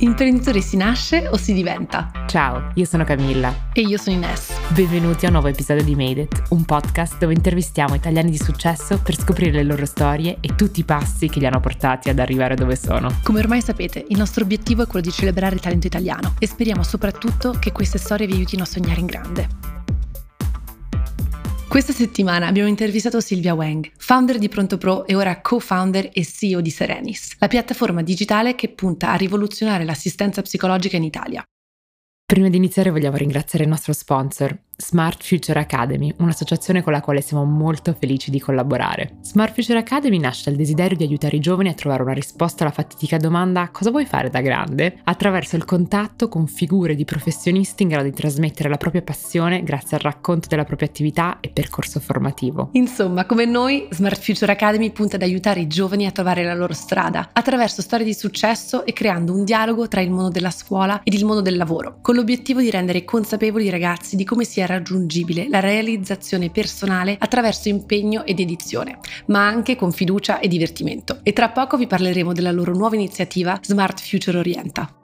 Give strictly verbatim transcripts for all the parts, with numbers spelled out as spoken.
Imprenditori si nasce o si diventa? Ciao, io sono Camilla. E io sono Ines. Benvenuti a un nuovo episodio di Made It, un podcast dove intervistiamo italiani di successo per scoprire le loro storie e tutti i passi che li hanno portati ad arrivare dove sono. Come ormai sapete, il nostro obiettivo è quello di celebrare il talento italiano e speriamo soprattutto che queste storie vi aiutino a sognare in grande. Questa settimana abbiamo intervistato Silvia Wang, founder di ProntoPro e ora co-founder e C E O di Serenis, la piattaforma digitale che punta a rivoluzionare l'assistenza psicologica in Italia. Prima di iniziare vogliamo ringraziare il nostro sponsor, Smart Future Academy, un'associazione con la quale siamo molto felici di collaborare. Smart Future Academy nasce dal desiderio di aiutare i giovani a trovare una risposta alla fatidica domanda «Cosa vuoi fare da grande?», attraverso il contatto con figure di professionisti in grado di trasmettere la propria passione grazie al racconto della propria attività e percorso formativo. Insomma, come noi, Smart Future Academy punta ad aiutare i giovani a trovare la loro strada, attraverso storie di successo e creando un dialogo tra il mondo della scuola ed il mondo del lavoro, con l'obiettivo di rendere consapevoli i ragazzi di come sia raggiungibile la realizzazione personale attraverso impegno ed dedizione, ma anche con fiducia e divertimento. E tra poco vi parleremo della loro nuova iniziativa Smart Future Orienta.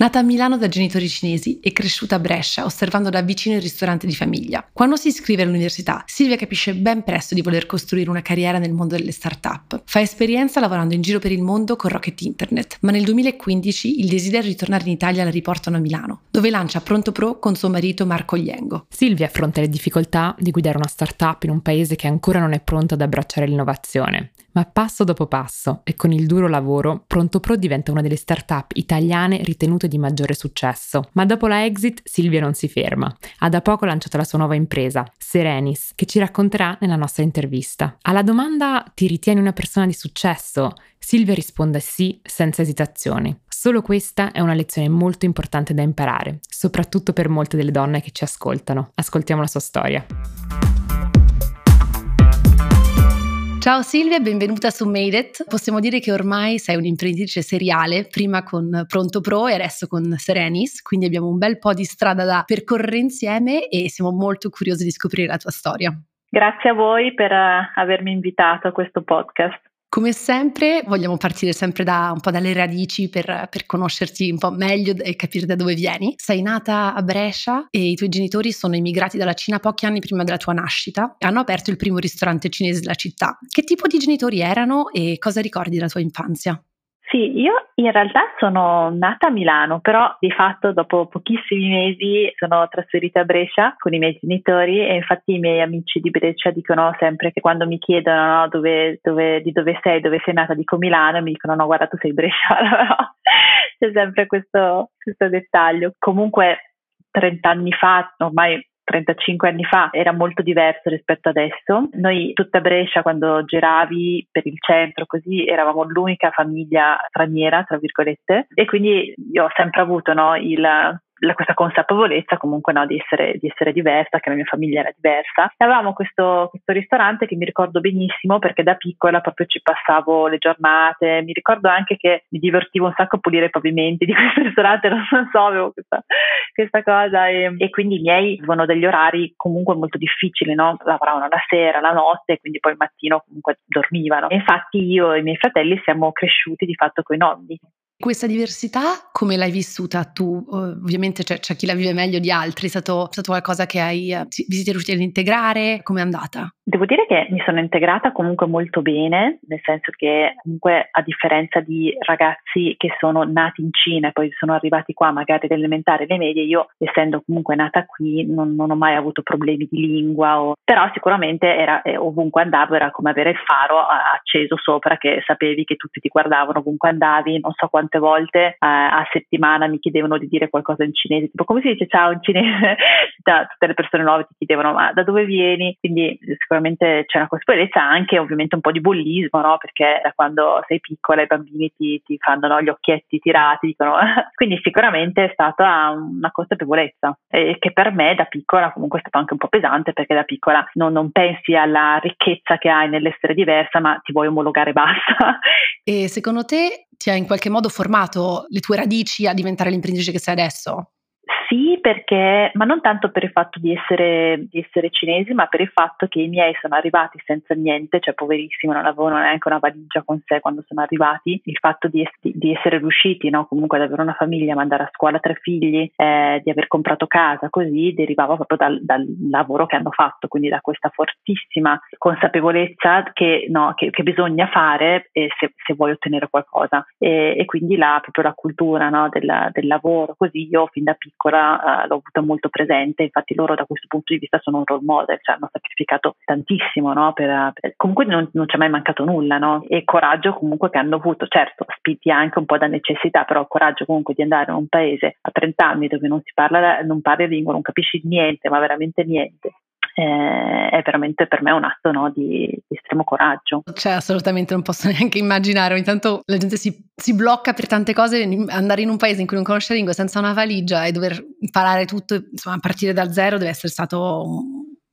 Nata a Milano da genitori cinesi e cresciuta a Brescia osservando da vicino il ristorante di famiglia. Quando si iscrive all'università, Silvia capisce ben presto di voler costruire una carriera nel mondo delle start-up. Fa esperienza lavorando in giro per il mondo con Rocket Internet, ma nel duemilaquindici il desiderio di tornare in Italia la riportano a Milano, dove lancia ProntoPro con suo marito Marco Liengo. Silvia affronta le difficoltà di guidare una start-up in un paese che ancora non è pronto ad abbracciare l'innovazione. Ma passo dopo passo e con il duro lavoro, ProntoPro diventa una delle start-up italiane ritenute di maggiore successo. Ma dopo la exit, Silvia non si ferma. Ha da poco lanciato la sua nuova impresa, Serenis, che ci racconterà nella nostra intervista. Alla domanda «Ti ritieni una persona di successo?», Silvia risponde sì, senza esitazioni. Solo questa è una lezione molto importante da imparare, soprattutto per molte delle donne che ci ascoltano. Ascoltiamo la sua storia. Ciao Silvia, benvenuta su Made It. Possiamo dire che ormai sei un'imprenditrice seriale, prima con ProntoPro e adesso con Serenis, quindi abbiamo un bel po' di strada da percorrere insieme e siamo molto curiosi di scoprire la tua storia. Grazie a voi per avermi invitato a questo podcast. Come sempre vogliamo partire sempre da un po' dalle radici per, per conoscerti un po' meglio e capire da dove vieni. Sei nata a Brescia e i tuoi genitori sono emigrati dalla Cina pochi anni prima della tua nascita e hanno aperto il primo ristorante cinese della città. Che tipo di genitori erano e cosa ricordi della tua infanzia? Sì, io in realtà sono nata a Milano, però di fatto dopo pochissimi mesi sono trasferita a Brescia con i miei genitori e infatti i miei amici di Brescia dicono sempre che quando mi chiedono no, dove, dove, di dove sei, dove sei nata, dico Milano e mi dicono no, guarda tu sei bresciana, no? C'è sempre questo, questo dettaglio. Comunque trent'anni fa, ormai trentacinque anni fa, era molto diverso rispetto adesso. Noi tutta Brescia, quando giravi per il centro così, eravamo l'unica famiglia straniera, tra virgolette, e quindi io ho sempre avuto no, il, la, questa consapevolezza comunque no, di, essere, di essere diversa, che la mia famiglia era diversa. Avevamo questo, questo ristorante che mi ricordo benissimo perché da piccola proprio ci passavo le giornate, mi ricordo anche che mi divertivo un sacco a pulire i pavimenti di questo ristorante, non so, avevo questa... questa cosa e, e quindi i miei avevano degli orari comunque molto difficili, no? Lavoravano la sera, la notte e quindi poi il mattino comunque dormivano. E infatti io e i miei fratelli siamo cresciuti di fatto coi nonni. Questa diversità come l'hai vissuta tu? Ovviamente c'è, c'è chi la vive meglio di altri, è stato, è stato qualcosa che hai, vi siete riusciti ad integrare? Com'è andata? Devo dire che mi sono integrata comunque molto bene, nel senso che comunque a differenza di ragazzi che sono nati in Cina e poi sono arrivati qua magari all'elementare e alle medie, io essendo comunque nata qui non, non ho mai avuto problemi di lingua, o, però sicuramente era eh, ovunque andavo era come avere il faro acceso sopra che sapevi che tutti ti guardavano ovunque andavi, non so quanto Tante volte eh, a settimana mi chiedevano di dire qualcosa in cinese, tipo come si dice ciao in cinese, da, tutte le persone nuove ti chiedevano ma da dove vieni, quindi sicuramente c'è una consapevolezza anche ovviamente un po' di bullismo, no? Perché da quando sei piccola i bambini ti, ti fanno no, gli occhietti tirati, dicono. Quindi sicuramente è stata una consapevolezza eh, che per me da piccola comunque è stato anche un po' pesante perché da piccola non, non pensi alla ricchezza che hai nell'essere diversa ma ti vuoi omologare e basta. E secondo te ti ha in qualche modo formato le tue radici a diventare l'imprenditrice che sei adesso? Sì, perché, ma non tanto per il fatto di essere, di essere cinesi, ma per il fatto che i miei sono arrivati senza niente, cioè poverissimo, non avevano neanche una valigia con sé quando sono arrivati. Il fatto di, di essere riusciti, no, comunque ad avere una famiglia, mandare a scuola tre figli, eh, di aver comprato casa, così, derivava proprio dal, dal lavoro che hanno fatto, quindi da questa fortissima consapevolezza che, no, che, che bisogna fare eh, se, se vuoi ottenere qualcosa. E, e quindi la, proprio la cultura, no, del, del lavoro, così io fin da piccola uh, l'ho avuta molto presente, infatti loro da questo punto di vista sono un role model, cioè hanno sacrificato tantissimo, no, per, per, comunque non, non c'è mai mancato nulla, no, e coraggio comunque che hanno avuto, certo spinti anche un po' da necessità, però il coraggio comunque di andare in un paese a trent'anni dove non si parla, non parli lingua, non capisci niente, ma veramente niente. Eh, è veramente per me un atto, no, di, di estremo coraggio. Cioè assolutamente non posso neanche immaginare, ogni tanto la gente si, si blocca per tante cose, andare in un paese in cui non conosce la lingua senza una valigia e dover imparare tutto, insomma, a partire dal zero deve essere stato...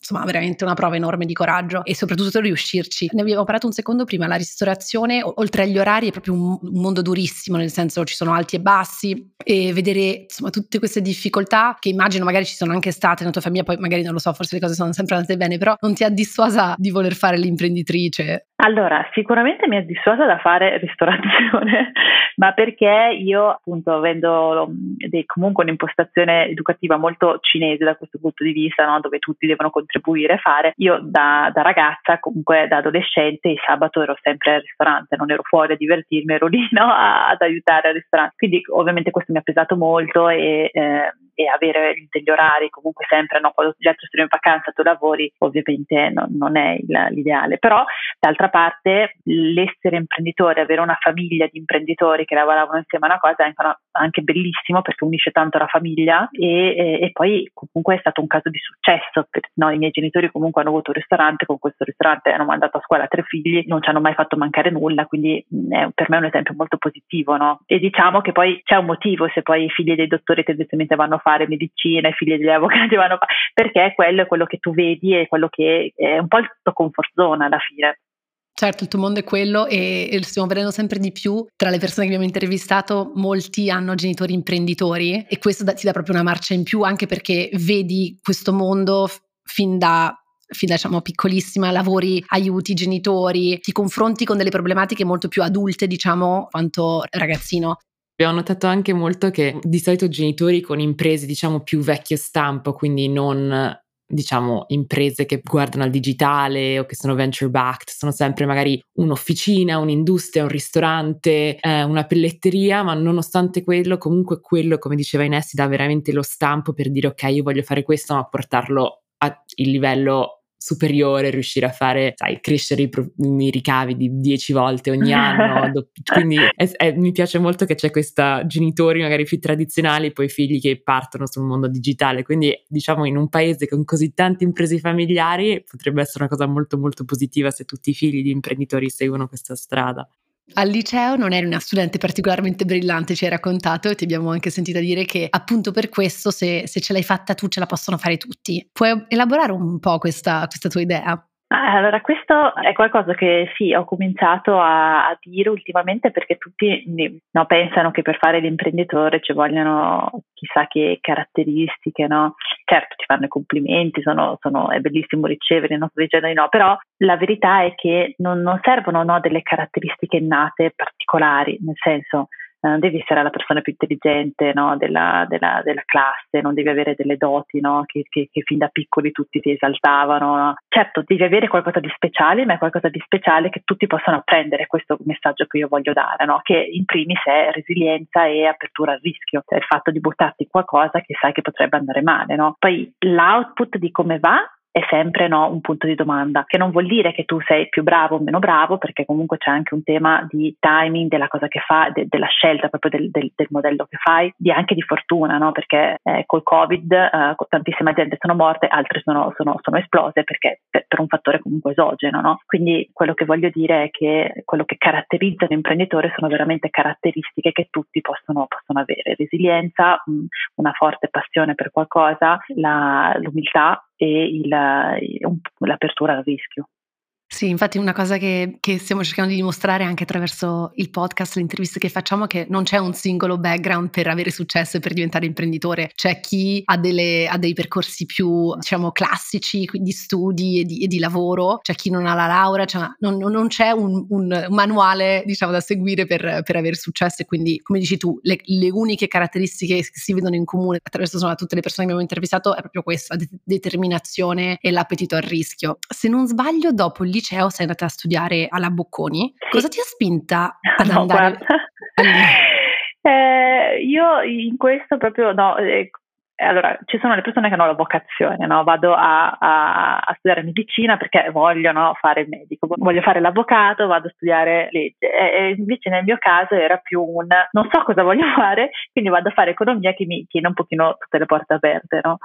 insomma veramente una prova enorme di coraggio e soprattutto riuscirci. Ne abbiamo parlato un secondo prima, la ristorazione oltre agli orari è proprio un, un mondo durissimo, nel senso ci sono alti e bassi, e vedere insomma tutte queste difficoltà che immagino magari ci sono anche state nella tua famiglia, poi magari non lo so, forse le cose sono sempre andate bene, però non ti ha dissuasa di voler fare l'imprenditrice? Allora, sicuramente mi ha dissuasa da fare ristorazione, ma perché io appunto avendo dei, comunque un'impostazione educativa molto cinese da questo punto di vista, no? Dove tutti devono contribuire a fare, io da, da ragazza, comunque da adolescente, il sabato ero sempre al ristorante, non ero fuori a divertirmi, ero lì, no? a, ad aiutare al ristorante, quindi ovviamente questo mi ha pesato molto e... Eh, e avere degli orari comunque sempre, no, quando gli altri sono in vacanza tu lavori, ovviamente no, non è il, l'ideale, però d'altra parte l'essere imprenditore, avere una famiglia di imprenditori che lavoravano insieme a una cosa è anche, una, anche bellissimo perché unisce tanto la famiglia e, e, e poi comunque è stato un caso di successo, per, no, i miei genitori comunque hanno avuto un ristorante, con questo ristorante hanno mandato a scuola tre figli, non ci hanno mai fatto mancare nulla, quindi è, per me è un esempio molto positivo, no? E diciamo che poi c'è un motivo se poi i figli dei dottori tendenzialmente vanno a fare medicina, i figli degli avvocati vanno a fare, perché quello è quello che tu vedi, è quello che è un po' il tuo comfort zone alla fine. Certo, il tuo mondo è quello e, e lo stiamo vedendo sempre di più. Tra le persone che abbiamo intervistato, molti hanno genitori imprenditori e questo da, ti dà proprio una marcia in più, anche perché vedi questo mondo fin da... fin da, diciamo, piccolissima, lavori, aiuti i genitori, ti confronti con delle problematiche molto più adulte, diciamo, quanto ragazzino. Abbiamo notato anche molto che di solito genitori con imprese, diciamo, più vecchio stampo, quindi non, diciamo, imprese che guardano al digitale o che sono venture backed, sono sempre magari un'officina, un'industria, un ristorante, eh, una pelletteria, ma nonostante quello comunque quello, come diceva Ines, dà veramente lo stampo per dire ok, io voglio fare questo, ma portarlo a il livello superiore, riuscire a fare, sai, crescere i, pro- i ricavi di dieci volte ogni anno, do- quindi è, è, mi piace molto che c'è questa genitori magari più tradizionali, poi figli che partono sul mondo digitale, quindi diciamo in un paese con così tante imprese familiari potrebbe essere una cosa molto molto positiva se tutti i figli di imprenditori seguono questa strada. Al liceo non eri una studente particolarmente brillante, ci hai raccontato, e ti abbiamo anche sentita dire che appunto per questo se, se ce l'hai fatta tu ce la possono fare tutti. Puoi elaborare un po' questa, questa tua idea? Allora, questo è qualcosa che sì, ho cominciato a, a dire ultimamente, perché tutti, no, pensano che per fare l'imprenditore ci vogliano chissà che caratteristiche, no? Certo, ti fanno i complimenti, sono, sono, è bellissimo ricevere, non sto dicendo di no, però la verità è che non, non servono, no, delle caratteristiche innate particolari, nel senso... non devi essere la persona più intelligente, no, della, della, della classe, non devi avere delle doti, no, che, che, che fin da piccoli tutti ti esaltavano, no? Certo, devi avere qualcosa di speciale, ma è qualcosa di speciale che tutti possono apprendere, questo messaggio che io voglio dare, no? Che in primis è resilienza e apertura al rischio, cioè il fatto di buttarti in qualcosa che sai che potrebbe andare male, no? Poi l'output di come va è sempre, no, un punto di domanda, che non vuol dire che tu sei più bravo o meno bravo, perché comunque c'è anche un tema di timing della cosa che fa, de, della scelta proprio del, del, del modello che fai, di anche di fortuna, no? Perché eh, col Covid eh, tantissime aziende sono morte, altre sono, sono, sono esplose perché per, per un fattore comunque esogeno, no? Quindi quello che voglio dire è che quello che caratterizza l'imprenditore sono veramente caratteristiche che tutti possono, possono avere: resilienza, mh, una forte passione per qualcosa, la, l'umiltà e il, l'apertura al rischio. Sì, infatti una cosa che, che stiamo cercando di dimostrare anche attraverso il podcast, le interviste che facciamo, è che non c'è un singolo background per avere successo e per diventare imprenditore. C'è chi ha, delle, ha dei percorsi più, diciamo, classici di studi e di, e di lavoro, c'è chi non ha la laurea, cioè non, non c'è un, un manuale, diciamo, da seguire per, per avere successo. E quindi, come dici tu, le, le uniche caratteristiche che si vedono in comune attraverso, insomma, tutte le persone che abbiamo intervistato è proprio questa de- determinazione e l'appetito al rischio. Se non sbaglio, dopo il liceo sei andata a studiare alla Bocconi. Sì. Cosa ti ha spinta ad no, andare? eh, io in questo proprio no. Eh, allora, ci sono le persone che hanno la vocazione, no? Vado a, a, a studiare medicina perché voglio, no, fare il medico, voglio fare l'avvocato, vado a studiare legge. E, e invece nel mio caso era più un non so cosa voglio fare, quindi vado a fare economia che mi tiene un pochino tutte le porte aperte, no?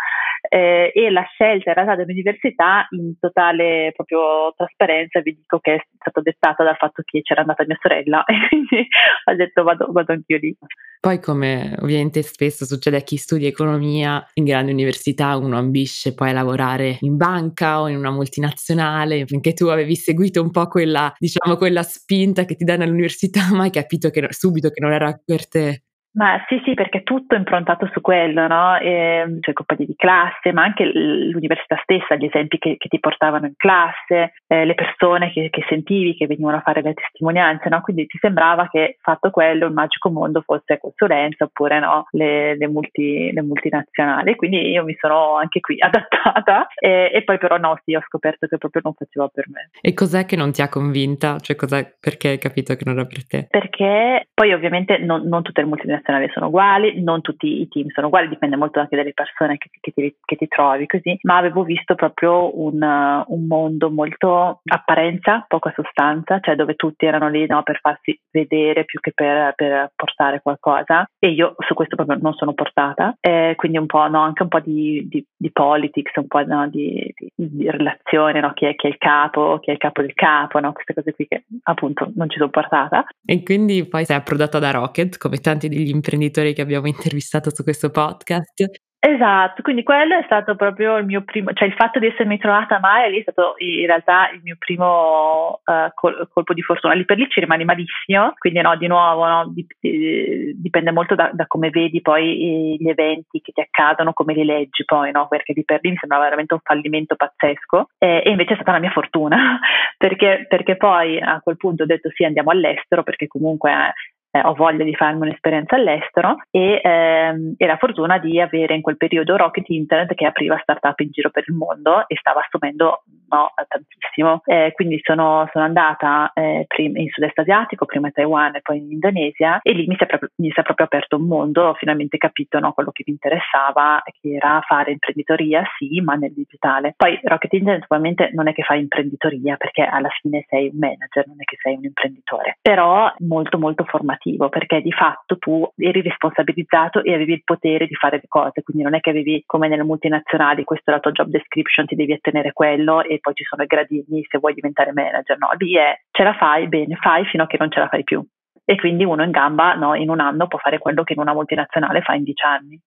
Eh, e la scelta in realtà dell'università, in totale proprio trasparenza, vi dico che è stata dettata dal fatto che c'era andata mia sorella e quindi ho detto vado, vado anch'io lì. Poi, come ovviamente spesso succede a chi studia economia in grande università, uno ambisce poi a lavorare in banca o in una multinazionale. Finché tu avevi seguito un po' quella, diciamo, quella spinta che ti danno all'università, ma hai capito che subito che non era per te. Ma sì, sì, perché tutto è improntato su quello, no? E, cioè, compagni di classe, ma anche l'università stessa, gli esempi che, che ti portavano in classe, eh, le persone che, che sentivi, che venivano a fare le testimonianze, no? Quindi ti sembrava che, fatto quello, il magico mondo fosse consulenza oppure no, le, le, multi, le multinazionali. Quindi io mi sono anche qui adattata e, e poi però no, sì, ho scoperto che proprio non faceva per me. E cos'è che non ti ha convinta? Cioè, cos'è, perché hai capito che non era per te? Perché poi ovviamente non, non tutte le multinazionali sono uguali, non tutti i team sono uguali, dipende molto anche dalle persone che, che, ti, che ti trovi così, ma avevo visto proprio un, un mondo molto apparenza, poca sostanza, cioè dove tutti erano lì, no, per farsi vedere più che per, per portare qualcosa, e io su questo proprio non sono portata, eh, quindi un po', no, anche un po' di, di, di politics, un po', no, di, di, di relazione, no, chi è, chi è il capo, chi è il capo del capo, no, queste cose qui che appunto non ci sono portata. E quindi poi sei approdata da Rocket, come tanti degli imprenditori che abbiamo intervistato su questo podcast. Esatto, quindi quello è stato proprio il mio primo, cioè il fatto di essermi trovata male lì è stato in realtà il mio primo uh, col- colpo di fortuna. Lì per lì ci rimani malissimo, quindi no, di nuovo no, dip- dipende molto da, da come vedi poi gli eventi che ti accadono, come li leggi poi, no, perché lì per lì mi sembrava veramente un fallimento pazzesco, eh, e invece è stata la mia fortuna perché, perché poi a quel punto ho detto sì, andiamo all'estero, perché comunque eh, Eh, ho voglia di farmi un'esperienza all'estero e, ehm, e la fortuna di avere in quel periodo Rocket Internet, che apriva startup in giro per il mondo e stava assumendo no, tantissimo. Eh, quindi sono, sono andata eh, prim- in sud-est asiatico, prima a Taiwan e poi in Indonesia, e lì mi si è proprio, mi si è proprio aperto un mondo, ho finalmente capito no, quello che mi interessava, che era fare imprenditoria, sì, ma nel digitale. Poi Rocket Internet ovviamente non è che fai imprenditoria, perché alla fine sei un manager, non è che sei un imprenditore, però molto molto formativo, perché di fatto tu eri responsabilizzato e avevi il potere di fare le cose, quindi non è che avevi come nelle multinazionali questo è la tua job description, ti devi attenere quello e poi ci sono i gradini se vuoi diventare manager, no, lì è ce la fai, bene, fai fino a che non ce la fai più, e quindi uno in gamba no, in un anno può fare quello che in una multinazionale fa in dieci anni.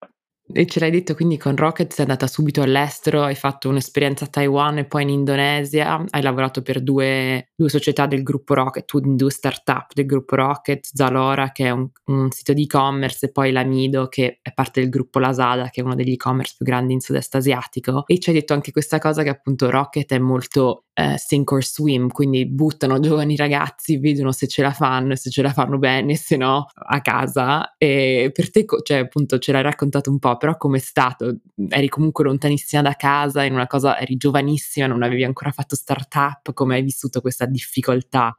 E ce l'hai detto, quindi con Rocket sei andata subito all'estero, hai fatto un'esperienza a Taiwan e poi in Indonesia, hai lavorato per due, due società del gruppo Rocket, due startup del gruppo Rocket, Zalora che è un, un sito di e-commerce e poi Lamido che è parte del gruppo Lazada che è uno degli e-commerce più grandi in sud-est asiatico, e ci hai detto anche questa cosa che appunto Rocket è molto eh, sink or swim, quindi buttano giovani ragazzi, vedono se ce la fanno, se ce la fanno bene, se no a casa. E per te, cioè appunto ce l'hai raccontato un po', però com'è stato? Eri comunque lontanissima da casa, in una cosa, eri giovanissima, non avevi ancora fatto startup, come hai vissuto questa difficoltà?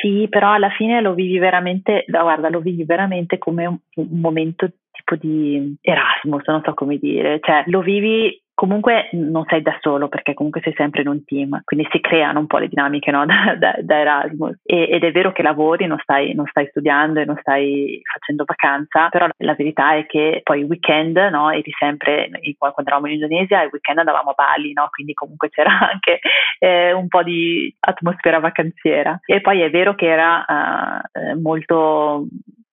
Sì, però alla fine lo vivi veramente, guarda, lo vivi veramente come un, un momento tipo di Erasmus, non so come dire, cioè lo vivi. Comunque non sei da solo, perché comunque sei sempre in un team, quindi si creano un po' le dinamiche no? da, da, da Erasmus, e, ed è vero che lavori, non stai, non stai studiando e non stai facendo vacanza, però la verità è che poi il weekend no? eri sempre, quando eravamo in Indonesia il weekend andavamo a Bali, no? Quindi comunque c'era anche eh, un po' di atmosfera vacanziera, e poi è vero che era eh, molto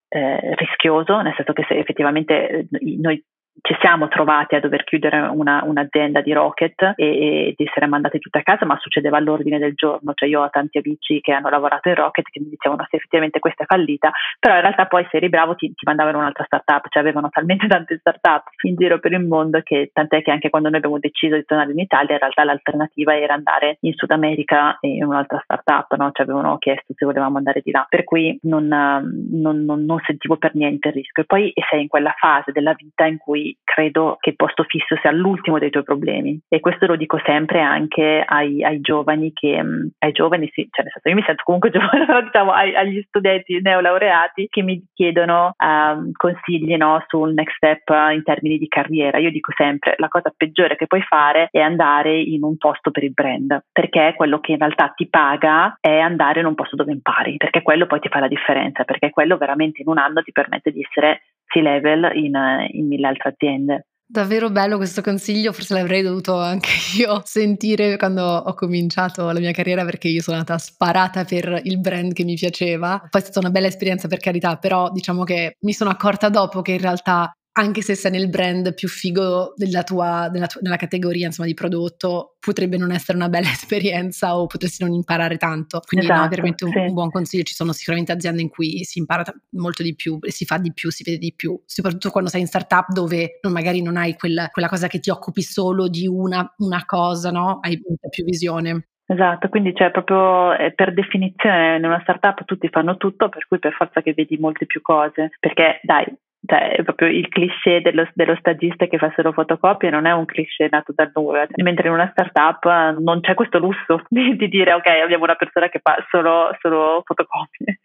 eh, rischioso, nel senso che se effettivamente eh, noi ci siamo trovati a dover chiudere una, un'azienda di Rocket e, e di essere mandati tutti a casa, ma succedeva all'ordine del giorno, cioè io ho tanti amici che hanno lavorato in Rocket che mi dicevano se effettivamente questa è fallita, però in realtà poi se eri bravo ti, ti mandavano un'altra startup, cioè avevano talmente tante startup in giro per il mondo che tant'è che anche quando noi abbiamo deciso di tornare in Italia in realtà l'alternativa era andare in Sud America in un'altra startup, no? Ci avevano chiesto se volevamo andare di là, per cui non, non, non, non sentivo per niente il rischio. E poi sei in quella fase della vita in cui credo che il posto fisso sia l'ultimo dei tuoi problemi, e questo lo dico sempre anche ai, ai giovani che ai giovani sì, cioè nel senso io mi sento comunque giovane, però diciamo ag- agli studenti neolaureati che mi chiedono um, consigli, no, sul next step in termini di carriera. Io dico sempre la cosa peggiore che puoi fare è andare in un posto per il brand, perché quello che in realtà ti paga è andare in un posto dove impari, perché quello poi ti fa la differenza, perché quello veramente in un anno ti permette di essere C-level in, in mille altre aziende. Davvero bello questo consiglio, forse l'avrei dovuto anche io sentire quando ho cominciato la mia carriera, perché io sono andata sparata per il brand che mi piaceva. Poi è stata una bella esperienza, per carità, però diciamo che mi sono accorta dopo che in realtà anche se sei nel brand più figo della tua, della tua, nella categoria insomma di prodotto, potrebbe non essere una bella esperienza o potresti non imparare tanto, quindi esatto, no, veramente un, sì. un buon consiglio. Ci sono sicuramente aziende in cui si impara t- molto di più, si fa di più, si vede di più, soprattutto quando sei in startup dove non, magari non hai quella, quella cosa che ti occupi solo di una, una cosa, no? Hai più visione. Esatto, quindi cioè proprio per definizione in una startup tutti fanno tutto, per cui per forza che vedi molte più cose, perché dai, cioè è proprio il cliché dello, dello stagista che fa solo fotocopie, non è un cliché nato dal nulla, mentre in una startup non c'è questo lusso di, di dire ok abbiamo una persona che fa solo, solo fotocopie,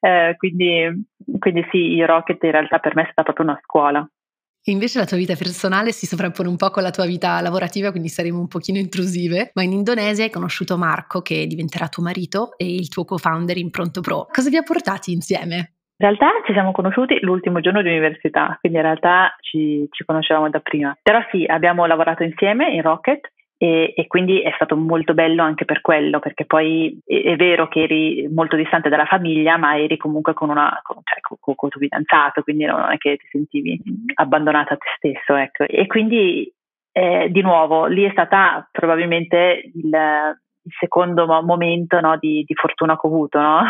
eh, quindi, quindi sì, Rocket in realtà per me è stata proprio una scuola. Invece la tua vita personale si sovrappone un po' con la tua vita lavorativa, quindi saremo un pochino intrusive, ma in Indonesia hai conosciuto Marco, che diventerà tuo marito e il tuo co-founder in ProntoPro. Cosa vi ha portati insieme? In realtà ci siamo conosciuti l'ultimo giorno di università, quindi in realtà ci, ci conoscevamo da prima. Però sì, abbiamo lavorato insieme in Rocket e, e quindi è stato molto bello anche per quello, perché poi è, è vero che eri molto distante dalla famiglia, ma eri comunque con una con, cioè, con, con, con tuo fidanzato, quindi non è che ti sentivi abbandonata a te stesso, ecco. E quindi eh, di nuovo lì è stata probabilmente il il secondo momento, no, di, di fortuna che ho avuto, no?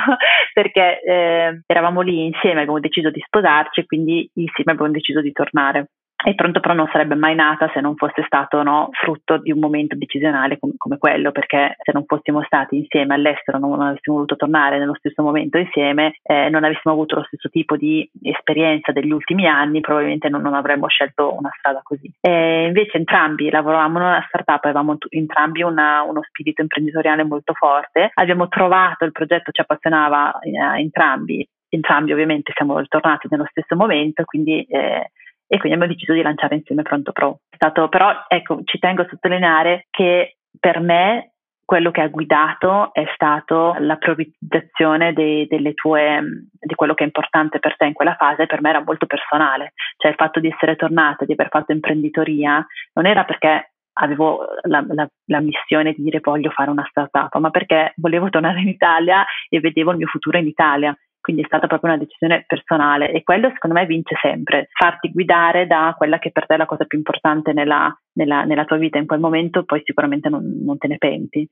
Perché eh, eravamo lì insieme, abbiamo deciso di sposarci, quindi insieme abbiamo deciso di tornare. E ProntoPro non sarebbe mai nata se non fosse stato, no, frutto di un momento decisionale com- come quello, perché se non fossimo stati insieme all'estero, non avessimo voluto tornare nello stesso momento insieme, eh, non avessimo avuto lo stesso tipo di esperienza degli ultimi anni, probabilmente non, non avremmo scelto una strada così. E invece entrambi lavoravamo in una startup, avevamo t- entrambi una, uno spirito imprenditoriale molto forte, abbiamo trovato il progetto, ci appassionava eh, entrambi, entrambi ovviamente siamo tornati nello stesso momento, quindi... Eh, e quindi abbiamo deciso di lanciare insieme ProntoPro. È stato, però ecco, ci tengo a sottolineare che per me quello che ha guidato è stato la prioritizzazione dei, delle tue, di quello che è importante per te in quella fase. Per me era molto personale, cioè il fatto di essere tornata, di aver fatto imprenditoria, non era perché avevo la, la, la missione di dire voglio fare una startup, ma perché volevo tornare in Italia e vedevo il mio futuro in Italia. Quindi è stata proprio una decisione personale e quello secondo me vince sempre, farti guidare da quella che per te è la cosa più importante nella, nella, nella tua vita in quel momento, poi sicuramente non, non te ne penti.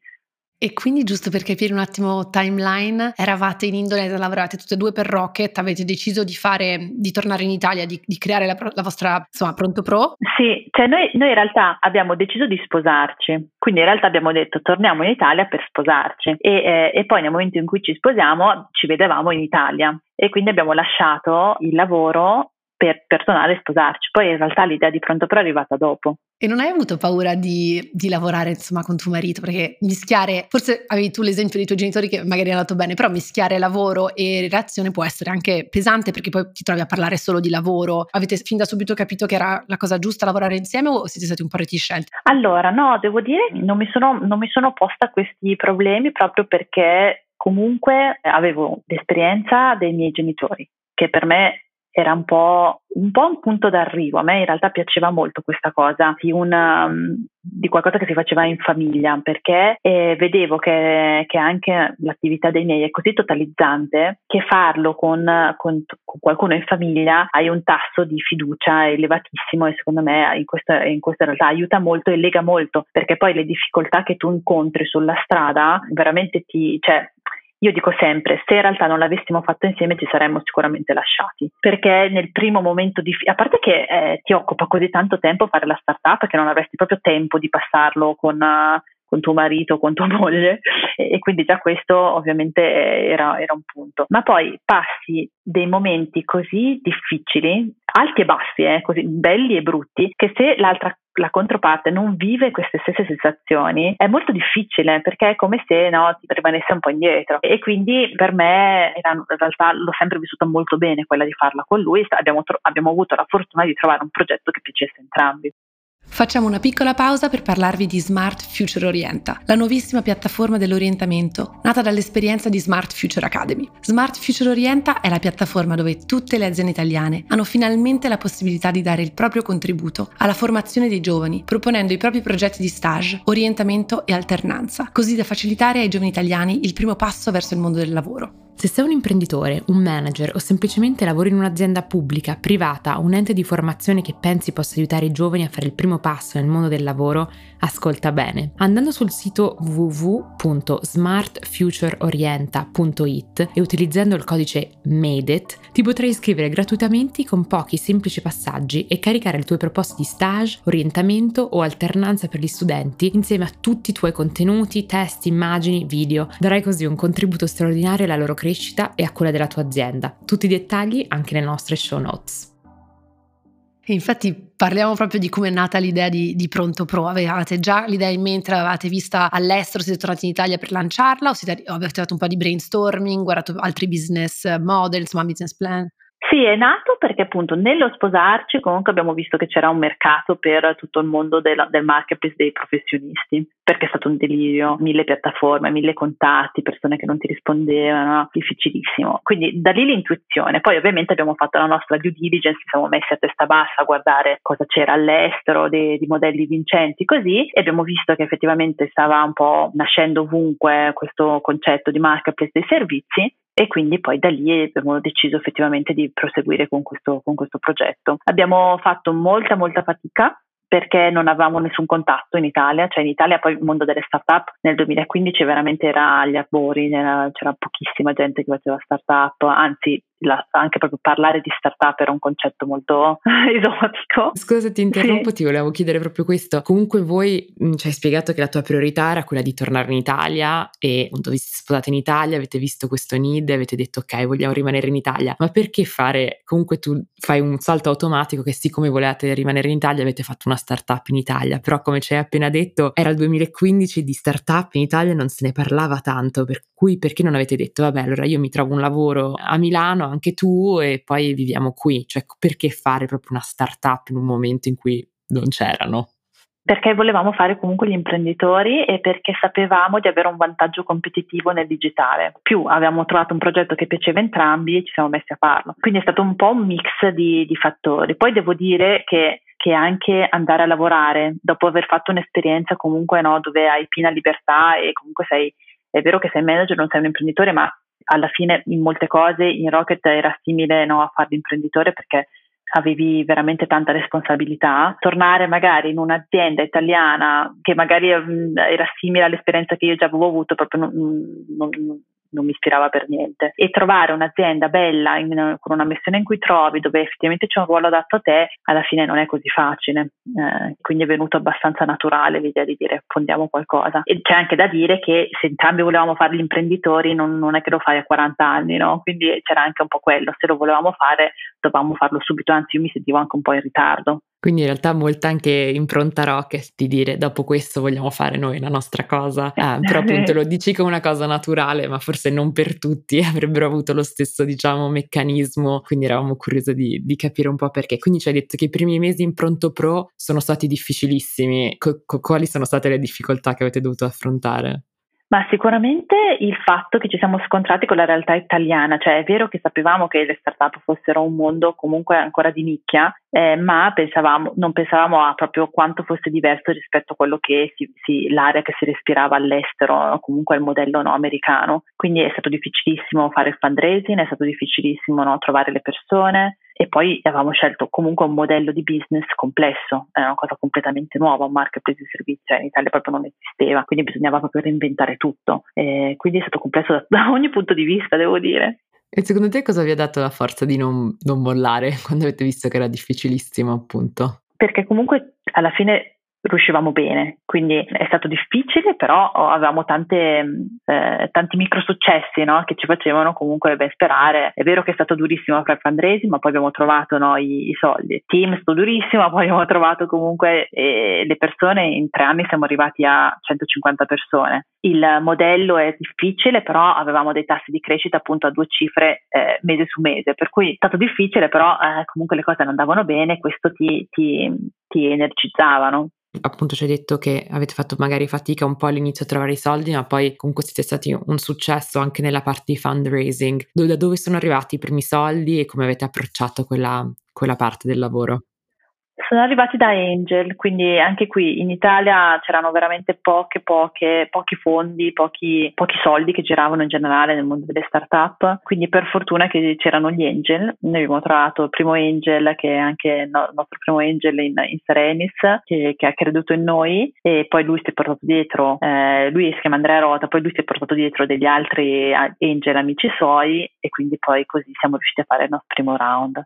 E quindi, giusto per capire un attimo timeline, eravate in Indonesia, lavorate tutte e due per Rocket, avete deciso di fare, di tornare in Italia, di, di creare la, la vostra, insomma, ProntoPro? Sì, cioè noi, noi in realtà abbiamo deciso di sposarci, quindi in realtà abbiamo detto torniamo in Italia per sposarci e, eh, e poi nel momento in cui ci sposiamo ci vedevamo in Italia e quindi abbiamo lasciato il lavoro per, per tornare a sposarci. Poi in realtà l'idea di ProntoPro è arrivata dopo. E non hai avuto paura di, di lavorare insomma con tuo marito? Perché mischiare, forse avevi tu l'esempio dei tuoi genitori che magari è andato bene, però mischiare lavoro e relazione può essere anche pesante, perché poi ti trovi a parlare solo di lavoro. Avete fin da subito capito che era la cosa giusta lavorare insieme o siete stati un po' reticenti? Allora no, devo dire non mi sono, non mi sono posta questi problemi, proprio perché comunque avevo l'esperienza dei miei genitori, che per me era un po', un po' un punto d'arrivo. A me in realtà piaceva molto questa cosa di, una, di qualcosa che si faceva in famiglia, perché eh, vedevo che, che anche l'attività dei miei è così totalizzante che farlo con, con, con qualcuno in famiglia hai un tasso di fiducia elevatissimo, e secondo me in questa, in questa realtà aiuta molto e lega molto, perché poi le difficoltà che tu incontri sulla strada veramente ti... cioè, io dico sempre, se in realtà non l'avessimo fatto insieme ci saremmo sicuramente lasciati, perché nel primo momento, di, a parte che eh, ti occupa così tanto tempo fare la startup che non avresti proprio tempo di passarlo con, uh, con tuo marito, con tua moglie, e, e quindi già questo ovviamente era, era un punto. Ma poi passi dei momenti così difficili, alti e bassi, eh, così belli e brutti, che se l'altra la controparte non vive queste stesse sensazioni è molto difficile, perché è come se no, ti rimanesse un po' indietro. E quindi per me era, in realtà l'ho sempre vissuta molto bene quella di farla con lui. Abbiamo, tro- abbiamo avuto la fortuna di trovare un progetto che piacesse entrambi. Facciamo una piccola pausa per parlarvi di Smart Future Orienta, la nuovissima piattaforma dell'orientamento nata dall'esperienza di Smart Future Academy. Smart Future Orienta è la piattaforma dove tutte le aziende italiane hanno finalmente la possibilità di dare il proprio contributo alla formazione dei giovani, proponendo i propri progetti di stage, orientamento e alternanza, così da facilitare ai giovani italiani il primo passo verso il mondo del lavoro. Se sei un imprenditore, un manager o semplicemente lavori in un'azienda pubblica, privata o un ente di formazione che pensi possa aiutare i giovani a fare il primo passo nel mondo del lavoro, ascolta bene. Andando sul sito w w w punto smart future orienta punto i t e utilizzando il codice MADEIT, ti potrai iscrivere gratuitamente con pochi semplici passaggi e caricare le tue proposte di stage, orientamento o alternanza per gli studenti insieme a tutti i tuoi contenuti, testi, immagini, video. Darai così un contributo straordinario alla loro crescita e a quella della tua azienda. Tutti i dettagli anche nelle nostre show notes. Infatti parliamo proprio di come è nata l'idea di, di ProntoPro. Avevate già l'idea in mente, l'avevate vista all'estero, siete tornati in Italia per lanciarla o, siete, o avete fatto un po' di brainstorming, guardato altri business model, insomma business plan? Sì, è nato perché appunto nello sposarci comunque abbiamo visto che c'era un mercato per tutto il mondo del, del marketplace dei professionisti, perché è stato un delirio, mille piattaforme, mille contatti, persone che non ti rispondevano, difficilissimo. Quindi da lì l'intuizione. Poi ovviamente abbiamo fatto la nostra due diligence, ci siamo messi a testa bassa a guardare cosa c'era all'estero, dei, di modelli vincenti così, e abbiamo visto che effettivamente stava un po' nascendo ovunque questo concetto di marketplace dei servizi. E quindi poi da lì abbiamo deciso effettivamente di proseguire con questo, con questo progetto. Abbiamo fatto molta molta fatica perché non avevamo nessun contatto in Italia, cioè in Italia poi il mondo delle startup nel duemilaquindici veramente era agli albori, c'era pochissima gente che faceva startup, anzi la, anche proprio parlare di startup era un concetto molto esotico. Scusa se ti interrompo, sì. Ti volevo chiedere proprio questo. Comunque voi mh, ci hai spiegato che la tua priorità era quella di tornare in Italia e appunto vi siete sposati in Italia, avete visto questo need, avete detto ok vogliamo rimanere in Italia, ma perché fare, comunque tu fai un salto automatico che siccome volevate rimanere in Italia avete fatto una startup in Italia, però come ci hai appena detto era il duemilaquindici, di startup in Italia non se ne parlava tanto, per cui perché non avete detto vabbè allora io mi trovo un lavoro a Milano anche tu e poi viviamo qui, cioè perché fare proprio una startup in un momento in cui non c'erano? Perché volevamo fare comunque gli imprenditori e perché sapevamo di avere un vantaggio competitivo nel digitale. Più avevamo trovato un progetto che piaceva entrambi e ci siamo messi a farlo. Quindi è stato un po' un mix di, di fattori. Poi devo dire che che anche andare a lavorare dopo aver fatto un'esperienza comunque no, dove hai piena libertà e comunque sei, è vero che sei manager, non sei un imprenditore, ma alla fine in molte cose in Rocket era simile no, a fare l'imprenditore perché avevi veramente tanta responsabilità. Tornare magari in un'azienda italiana che magari era simile all'esperienza che io già avevo avuto proprio non, non, non mi ispirava per niente, e trovare un'azienda bella in, con una missione in cui trovi dove effettivamente c'è un ruolo adatto a te alla fine non è così facile, eh, quindi è venuto abbastanza naturale l'idea di dire fondiamo qualcosa. E c'è anche da dire che se entrambi volevamo fare gli imprenditori non, non è che lo fai a quaranta anni, no? Quindi c'era anche un po' quello, se lo volevamo fare dovevamo farlo subito, anzi io mi sentivo anche un po' in ritardo. Quindi in realtà molta anche impronta Rocket di dire dopo questo vogliamo fare noi la nostra cosa, eh, però appunto lo dici come una cosa naturale ma forse non per tutti avrebbero avuto lo stesso diciamo meccanismo, quindi eravamo curiosi di, di capire un po' perché. Quindi ci hai detto che i primi mesi in ProntoPro sono stati difficilissimi, co- co- quali sono state le difficoltà che avete dovuto affrontare? Ma sicuramente il fatto che ci siamo scontrati con la realtà italiana, cioè è vero che sapevamo che le startup fossero un mondo comunque ancora di nicchia, eh, ma pensavamo, non pensavamo a proprio quanto fosse diverso rispetto a quello che si, si, l'area che si respirava all'estero, comunque il modello no, americano. Quindi è stato difficilissimo fare il fundraising, è stato difficilissimo no, trovare le persone. E poi avevamo scelto comunque un modello di business complesso, è una cosa completamente nuova, un marketplace di servizio in Italia proprio non esisteva, quindi bisognava proprio reinventare tutto. E quindi è stato complesso da, da ogni punto di vista, devo dire. E secondo te cosa vi ha dato la forza di non, non mollare quando avete visto che era difficilissimo, appunto? Perché comunque alla fine riuscivamo bene, quindi è stato difficile, però avevamo tante, eh, tanti micro successi no? che ci facevano comunque ben sperare. È vero che è stato durissimo fare il fundraising, ma poi abbiamo trovato no, i, i soldi. Il team è stato durissimo, poi abbiamo trovato comunque eh, le persone. In tre anni siamo arrivati a centocinquanta persone. Il modello è difficile, però avevamo dei tassi di crescita appunto a due cifre eh, mese su mese, per cui è stato difficile, però eh, comunque le cose non andavano bene, questo ti, ti, ti energizzavano. Appunto ci hai detto che avete fatto magari fatica un po' all'inizio a trovare i soldi, ma poi comunque siete stati un successo anche nella parte di fundraising. Da dove sono arrivati i primi soldi e come avete approcciato quella, quella parte del lavoro? Sono arrivati da Angel, quindi anche qui in Italia c'erano veramente poche, poche, pochi fondi, pochi, pochi soldi che giravano in generale nel mondo delle startup, quindi per fortuna che c'erano gli Angel. Noi abbiamo trovato il primo Angel, che è anche no, il nostro primo Angel in, in Serenis, che, che ha creduto in noi, e poi lui si è portato dietro, eh, lui si chiama Andrea Rota, poi lui si è portato dietro degli altri Angel amici suoi, e quindi poi così siamo riusciti a fare il nostro primo round.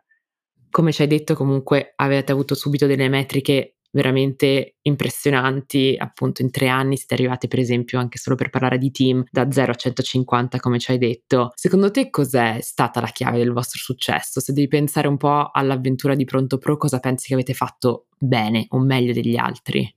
Come ci hai detto, comunque avete avuto subito delle metriche veramente impressionanti, appunto in tre anni siete arrivati per esempio, anche solo per parlare di team, da zero a centocinquanta come ci hai detto. Secondo te cos'è stata la chiave del vostro successo? Se devi pensare un po' all'avventura di ProntoPro, cosa pensi che avete fatto bene o meglio degli altri?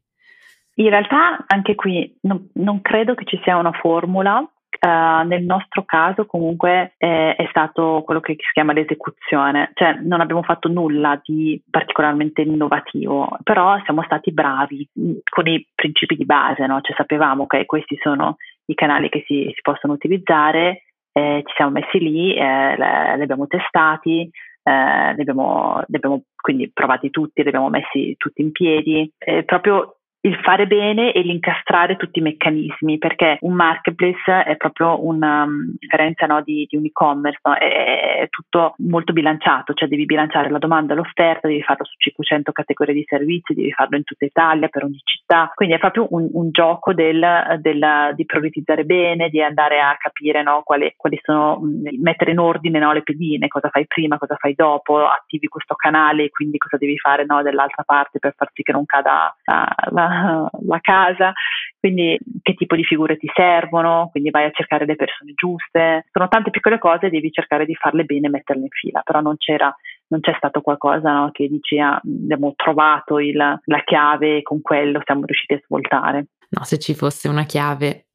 In realtà anche qui non, non credo che ci sia una formula. Uh, nel nostro caso comunque eh, è stato quello che si chiama l'esecuzione, cioè non abbiamo fatto nulla di particolarmente innovativo, però siamo stati bravi con i principi di base, no? Cioè sapevamo che questi sono i canali che si, si possono utilizzare, eh, ci siamo messi lì, eh, li abbiamo testati, eh, li abbiamo, li abbiamo quindi provati tutti, li abbiamo messi tutti in piedi, eh, proprio il fare bene e l'incastrare tutti i meccanismi, perché un marketplace è proprio una differenza no, di, di un e-commerce, no? è, è tutto molto bilanciato, cioè devi bilanciare la domanda e l'offerta, devi farlo su cinquecento categorie di servizi, devi farlo in tutta Italia, per ogni città, quindi è proprio un, un gioco del, del, di prioritizzare bene, di andare a capire no, quali, quali sono, mettere in ordine no, le pedine, cosa fai prima, cosa fai dopo, attivi questo canale, quindi cosa devi fare no, dall'altra parte per far sì che non cada la, la la casa, quindi che tipo di figure ti servono, quindi vai a cercare le persone giuste. Sono tante piccole cose, devi cercare di farle bene e metterle in fila, però non c'era non c'è stato qualcosa no, che dici ah, abbiamo trovato il, la chiave, con quello siamo riusciti a svoltare. No, se ci fosse una chiave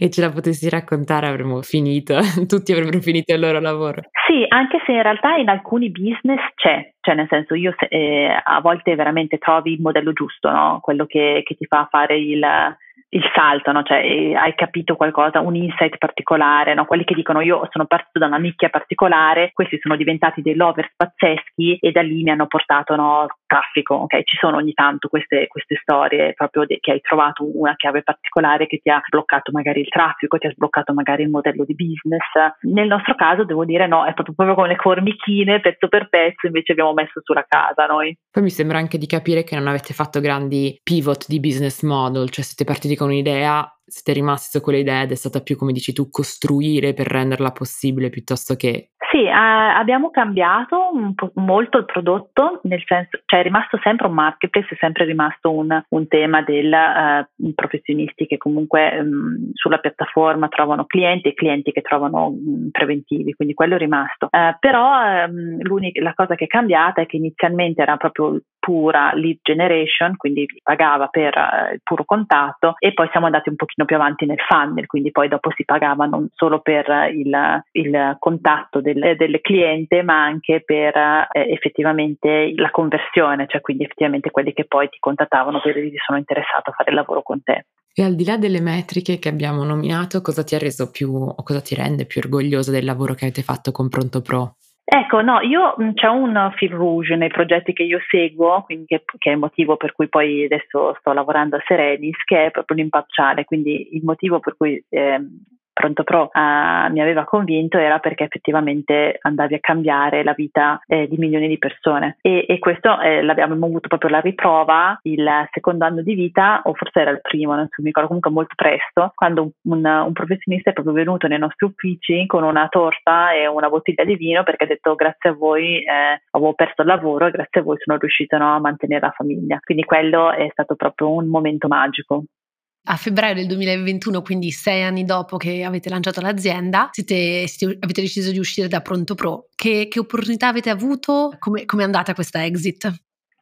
e ce la potessi raccontare avremmo finito, tutti avrebbero finito il loro lavoro. Sì, anche se in realtà in alcuni business c'è, cioè nel senso io se, eh, a volte veramente trovi il modello giusto, no? Quello che, che ti fa fare il... il salto, no? Cioè hai capito qualcosa, un insight particolare, no? Quelli che dicono io sono partito da una nicchia particolare, questi sono diventati dei lovers pazzeschi e da lì mi hanno portato no, traffico, ok? Ci sono ogni tanto queste, queste storie proprio de- che hai trovato una chiave particolare che ti ha bloccato magari il traffico, ti ha sbloccato magari il modello di business. Nel nostro caso devo dire no, è proprio, proprio come le formichine pezzo per pezzo, invece abbiamo messo sulla casa noi. Poi mi sembra anche di capire che non avete fatto grandi pivot di business model, cioè siete partiti un'idea, siete rimasti su quell'idea ed è stata più, come dici tu, costruire per renderla possibile piuttosto che... Sì, eh, abbiamo cambiato un po' molto il prodotto, nel senso, cioè è rimasto sempre un marketplace, è sempre rimasto un, un tema del uh, professionisti che comunque mh, sulla piattaforma trovano clienti e clienti che trovano mh, preventivi, quindi quello è rimasto. Uh, però um, l'unica la cosa che è cambiata è che inizialmente era proprio pura lead generation, quindi pagava per uh, il puro contatto, e poi siamo andati un pochino più avanti nel funnel, quindi poi dopo si pagava non solo per uh, il, il contatto del del cliente, ma anche per eh, effettivamente la conversione, cioè quindi effettivamente quelli che poi ti contattavano per dire sono interessato a fare il lavoro con te. E al di là delle metriche che abbiamo nominato, cosa ti ha reso più o cosa ti rende più orgogliosa del lavoro che avete fatto con ProntoPro? Ecco, no, io c'è un fil rouge nei progetti che io seguo, quindi che, che è il motivo per cui poi adesso sto lavorando a Serenis, che è proprio l'impacciare, quindi il motivo per cui eh, ProntoPro eh, mi aveva convinto era perché effettivamente andavi a cambiare la vita eh, di milioni di persone e, e questo eh, l'abbiamo avuto proprio la riprova il secondo anno di vita, o forse era il primo, non so, mi ricordo, comunque molto presto, quando un, un, un professionista è proprio venuto nei nostri uffici con una torta e una bottiglia di vino perché ha detto: grazie a voi eh, avevo perso il lavoro e grazie a voi sono riuscito, no, a mantenere la famiglia. Quindi quello è stato proprio un momento magico. A febbraio del duemilaventuno, quindi sei anni dopo che avete lanciato l'azienda, siete, siete, avete deciso di uscire da ProntoPro. Che, che opportunità avete avuto? Come è andata questa exit?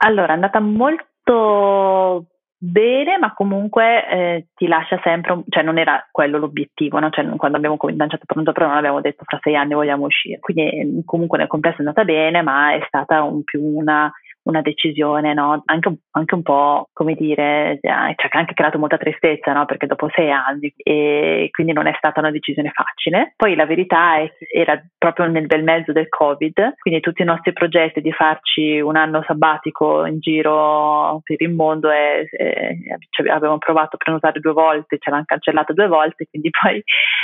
Allora, è andata molto bene, ma comunque eh, ti lascia sempre, cioè non era quello l'obiettivo, no? Cioè, quando abbiamo lanciato ProntoPro non abbiamo detto fra sei anni vogliamo uscire. Quindi comunque nel complesso è andata bene, ma è stata un, più una... una decisione, no? Anche, anche un po', come dire, ci ha anche creato molta tristezza, no? Perché dopo sei anni, e quindi non è stata una decisione facile. Poi la verità è che era proprio nel bel mezzo del Covid, quindi tutti i nostri progetti di farci un anno sabbatico in giro per il mondo e, e, cioè, abbiamo provato a prenotare due volte, ce l'hanno cancellato due volte, quindi poi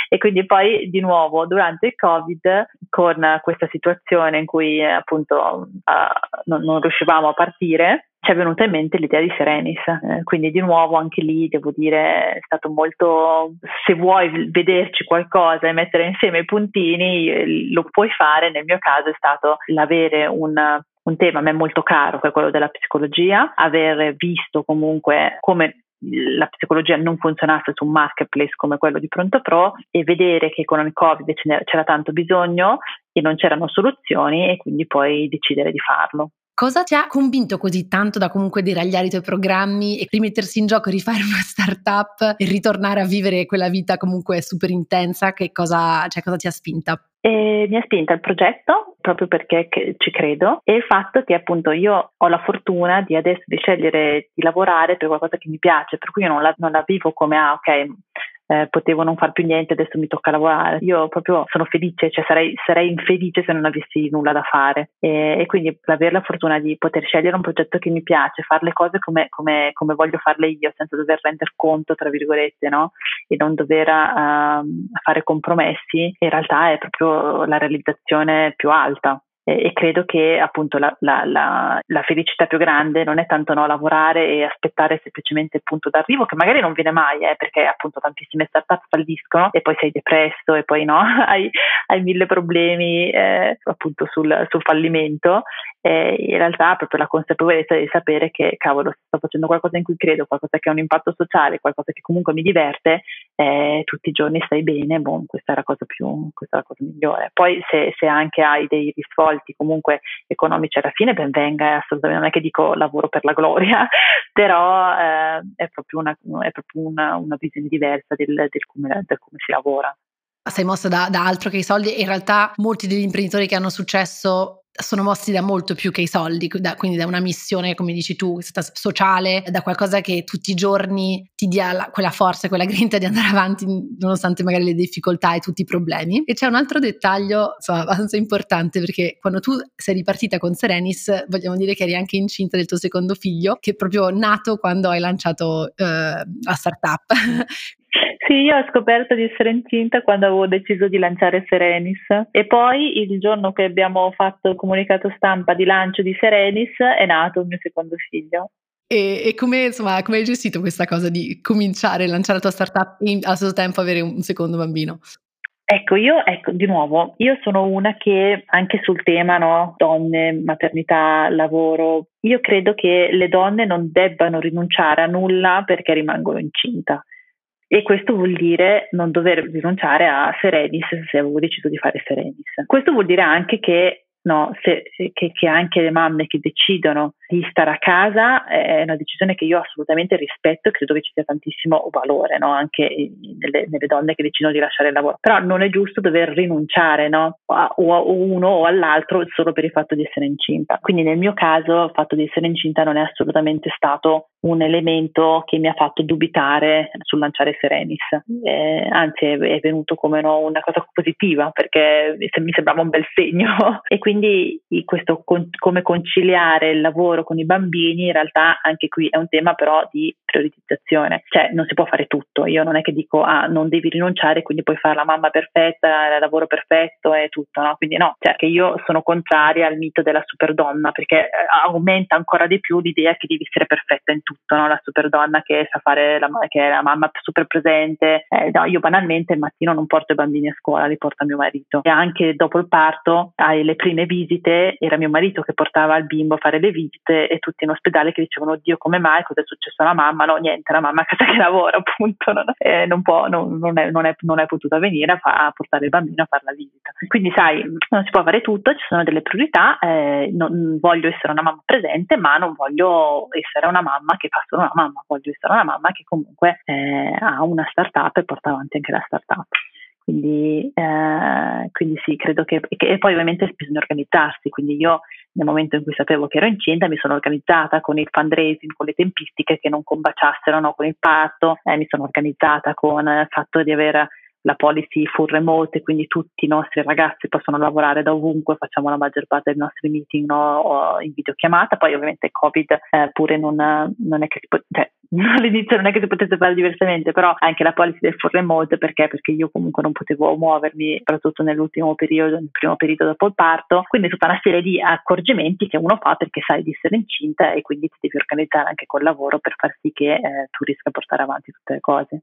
e quindi poi di nuovo durante il Covid, con questa situazione in cui appunto uh, non, non riuscivamo a partire, ci è venuta in mente l'idea di Serenis, eh, quindi di nuovo anche lì devo dire è stato molto, se vuoi vederci qualcosa e mettere insieme i puntini lo puoi fare. Nel mio caso è stato l'avere un un tema a me molto caro, che è quello della psicologia, aver visto comunque come la psicologia non funzionasse su un marketplace come quello di ProntoPro e vedere che con il Covid c'era tanto bisogno e non c'erano soluzioni, e quindi poi decidere di farlo. Cosa ti ha convinto così tanto da comunque deragliare i tuoi programmi e rimettersi in gioco, rifare una startup e ritornare a vivere quella vita comunque super intensa? Che cosa, cioè, cosa ti ha spinta? E mi ha spinta il progetto, proprio perché ci credo, e il fatto che appunto io ho la fortuna di adesso di scegliere di lavorare per qualcosa che mi piace, per cui io non la, non la vivo come ah ok Eh, potevo non far più niente, adesso mi tocca lavorare. Io proprio sono felice, cioè sarei, sarei infelice se non avessi nulla da fare, e, e quindi avere la fortuna di poter scegliere un progetto che mi piace, fare le cose come, come, come voglio farle io, senza dover rendere conto, tra virgolette, no? E non dover uh, fare compromessi, in realtà è proprio la realizzazione più alta. E credo che appunto la, la, la, la felicità più grande non è tanto, no, lavorare e aspettare semplicemente il punto d'arrivo, che magari non viene mai, eh, perché appunto tantissime startup falliscono e poi sei depresso e poi no, hai, hai mille problemi eh, appunto sul, sul fallimento. Eh, in realtà proprio la consapevolezza di sapere che cavolo, sto facendo qualcosa in cui credo, qualcosa che ha un impatto sociale, qualcosa che comunque mi diverte, eh, tutti i giorni stai bene, boh, questa è la cosa più questa è la cosa migliore. Poi se, se anche hai dei risvolti comunque economici alla fine, ben venga, assolutamente, non è che dico lavoro per la gloria, però eh, è proprio una è proprio una, una visione diversa del, del, come, del come si lavora. Sei mossa da, da altro che i soldi. In realtà molti degli imprenditori che hanno successo sono mossi da molto più che i soldi, da, quindi da una missione, come dici tu, sociale, da qualcosa che tutti i giorni ti dia la, quella forza e quella grinta di andare avanti nonostante magari le difficoltà e tutti i problemi. E c'è un altro dettaglio, insomma, abbastanza importante, perché quando tu sei ripartita con Serenis, vogliamo dire che eri anche incinta del tuo secondo figlio, che è proprio nato quando hai lanciato eh, la startup. Sì, io ho scoperto di essere incinta quando avevo deciso di lanciare Serenis, e poi il giorno che abbiamo fatto il comunicato stampa di lancio di Serenis è nato il mio secondo figlio. E, e come, insomma, come hai gestito questa cosa di cominciare a lanciare la tua startup e allo stesso tempo avere un secondo bambino? Ecco, io, ecco, di nuovo, io sono una che anche sul tema, no, donne, maternità, lavoro, io credo che le donne non debbano rinunciare a nulla perché rimangono incinta. E questo vuol dire non dover rinunciare a Serenis, se avevo deciso di fare Serenis. Questo vuol dire anche che, no, se, che, che anche le mamme che decidono di stare a casa è una decisione che io assolutamente rispetto e credo che ci sia tantissimo valore, no, anche nelle, nelle donne che decidono di lasciare il lavoro. Però non è giusto dover rinunciare, no, a, o a uno o all'altro solo per il fatto di essere incinta. Quindi nel mio caso il fatto di essere incinta non è assolutamente stato un elemento che mi ha fatto dubitare sul lanciare Serenis, eh, anzi è, è venuto come no una cosa positiva, perché mi sembrava un bel segno. E quindi questo con, come conciliare il lavoro con i bambini, in realtà anche qui è un tema però di prioritizzazione, cioè non si può fare tutto. Io non è che dico ah non devi rinunciare, quindi puoi fare la mamma perfetta, il lavoro perfetto e tutto, no? Quindi no, cioè che io sono contraria al mito della superdonna, perché aumenta ancora di più l'idea che devi essere perfetta in tutto, no? La superdonna che sa fare la, che è la mamma super presente. Eh, no, io banalmente il mattino non porto i bambini a scuola, li porta mio marito, e anche dopo il parto alle prime visite era mio marito che portava il bimbo a fare le visite, e tutti in ospedale che dicevano oddio come mai, cosa è successo alla mamma? No, niente, la mamma a casa che lavora, appunto, non, eh, non può, non, non, è, non, è, non è potuta venire a, fa, a portare il bambino a fare la visita. Quindi sai, non si può fare tutto, ci sono delle priorità. Eh, non voglio essere una mamma presente, ma non voglio essere una mamma che fa solo una mamma, voglio essere una mamma che comunque eh, ha una startup e porta avanti anche la startup. Quindi, eh, quindi sì, credo che, che e poi ovviamente bisogna organizzarsi, quindi io nel momento in cui sapevo che ero incinta mi sono organizzata con il fundraising, con le tempistiche che non combaciassero, no, con il parto, eh, mi sono organizzata con il fatto di avere la policy full remote, quindi tutti i nostri ragazzi possono lavorare da ovunque, facciamo la maggior parte dei nostri meeting, no, in videochiamata. Poi ovviamente Covid eh, pure non, non è che si pot- cioè, all'inizio non è che si potesse fare diversamente, però anche la policy del full remote, perché perché io comunque non potevo muovermi, soprattutto nell'ultimo periodo, nel primo periodo dopo il parto, quindi tutta una serie di accorgimenti che uno fa perché sai di essere incinta, e quindi ti devi organizzare anche col lavoro per far sì che eh, tu riesca a portare avanti tutte le cose.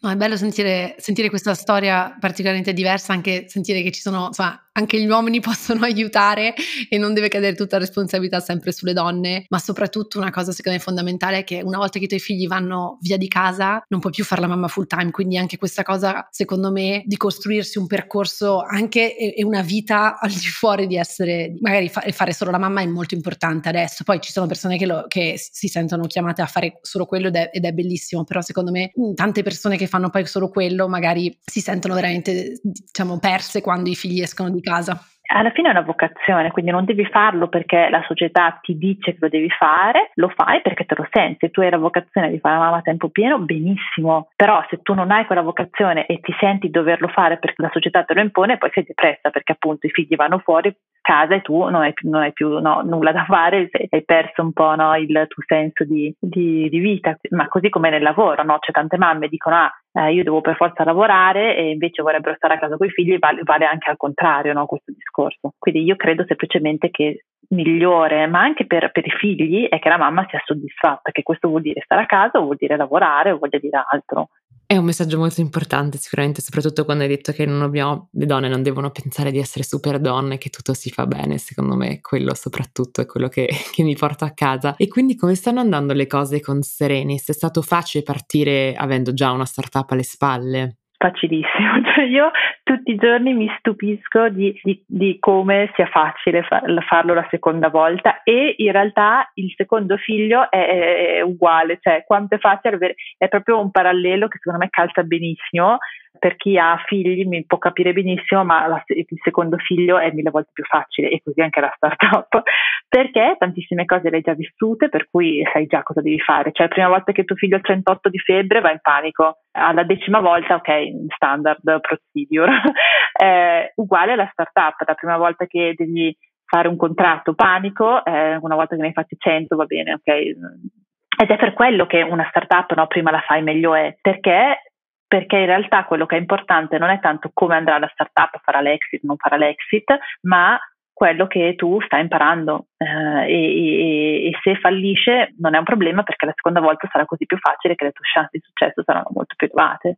No, è bello sentire, sentire questa storia particolarmente diversa, anche sentire che ci sono, insomma, anche gli uomini possono aiutare e non deve cadere tutta la responsabilità sempre sulle donne. Ma soprattutto una cosa secondo me fondamentale è che una volta che i tuoi figli vanno via di casa non puoi più fare la mamma full time, quindi anche questa cosa secondo me di costruirsi un percorso anche e una vita al di fuori di essere magari fa, fare solo la mamma è molto importante adesso. Poi ci sono persone che, lo, che si sentono chiamate a fare solo quello ed è, ed è bellissimo, però secondo me tante persone che fanno poi solo quello magari si sentono veramente, diciamo, perse quando i figli escono di casa. Alla fine è una vocazione, quindi non devi farlo perché la società ti dice che lo devi fare, lo fai perché te lo senti. Tu hai la vocazione di fare la mamma a tempo pieno, benissimo, però se tu non hai quella vocazione e ti senti doverlo fare perché la società te lo impone, poi sei depressa perché appunto i figli vanno fuori casa e tu non hai più, non hai più no, nulla da fare, hai perso un po', no, il tuo senso di, di, di vita. Ma così come nel lavoro, no? C'è tante mamme dicono ah Eh, io devo per forza lavorare e invece vorrebbero stare a casa con i figli, vale, vale anche al contrario, no, questo discorso. Quindi io credo semplicemente che migliore, ma anche per, per i figli, è che la mamma sia soddisfatta, che questo vuol dire stare a casa o vuol dire lavorare o vuol dire altro. È un messaggio molto importante sicuramente, soprattutto quando hai detto che non abbiamo, le donne non devono pensare di essere super donne, che tutto si fa bene. Secondo me quello soprattutto è quello che, che mi porto a casa. E quindi come stanno andando le cose con Serenis? È stato facile partire avendo già una startup alle spalle? Facilissimo, cioè io tutti i giorni mi stupisco di, di, di come sia facile farlo la seconda volta, e in realtà il secondo figlio è, è uguale, cioè quanto è facile, è proprio un parallelo che secondo me calza benissimo. Per chi ha figli mi può capire benissimo, ma la, il secondo figlio è mille volte più facile, e così anche la startup, perché tantissime cose le hai già vissute, per cui sai già cosa devi fare. Cioè la prima volta che tuo figlio ha trentotto di febbre va in panico, alla decima volta ok, standard procedure. Eh, uguale alla startup, la prima volta che devi fare un contratto panico, eh, una volta che ne hai fatti cento va bene, ok. Ed è per quello che una startup, no, prima la fai meglio è, perché perché in realtà quello che è importante non è tanto come andrà la startup, farà l'exit, non farà l'exit, ma quello che tu stai imparando, eh, e, e, e se fallisce non è un problema, perché la seconda volta sarà così più facile che le tue chance di successo saranno molto più elevate.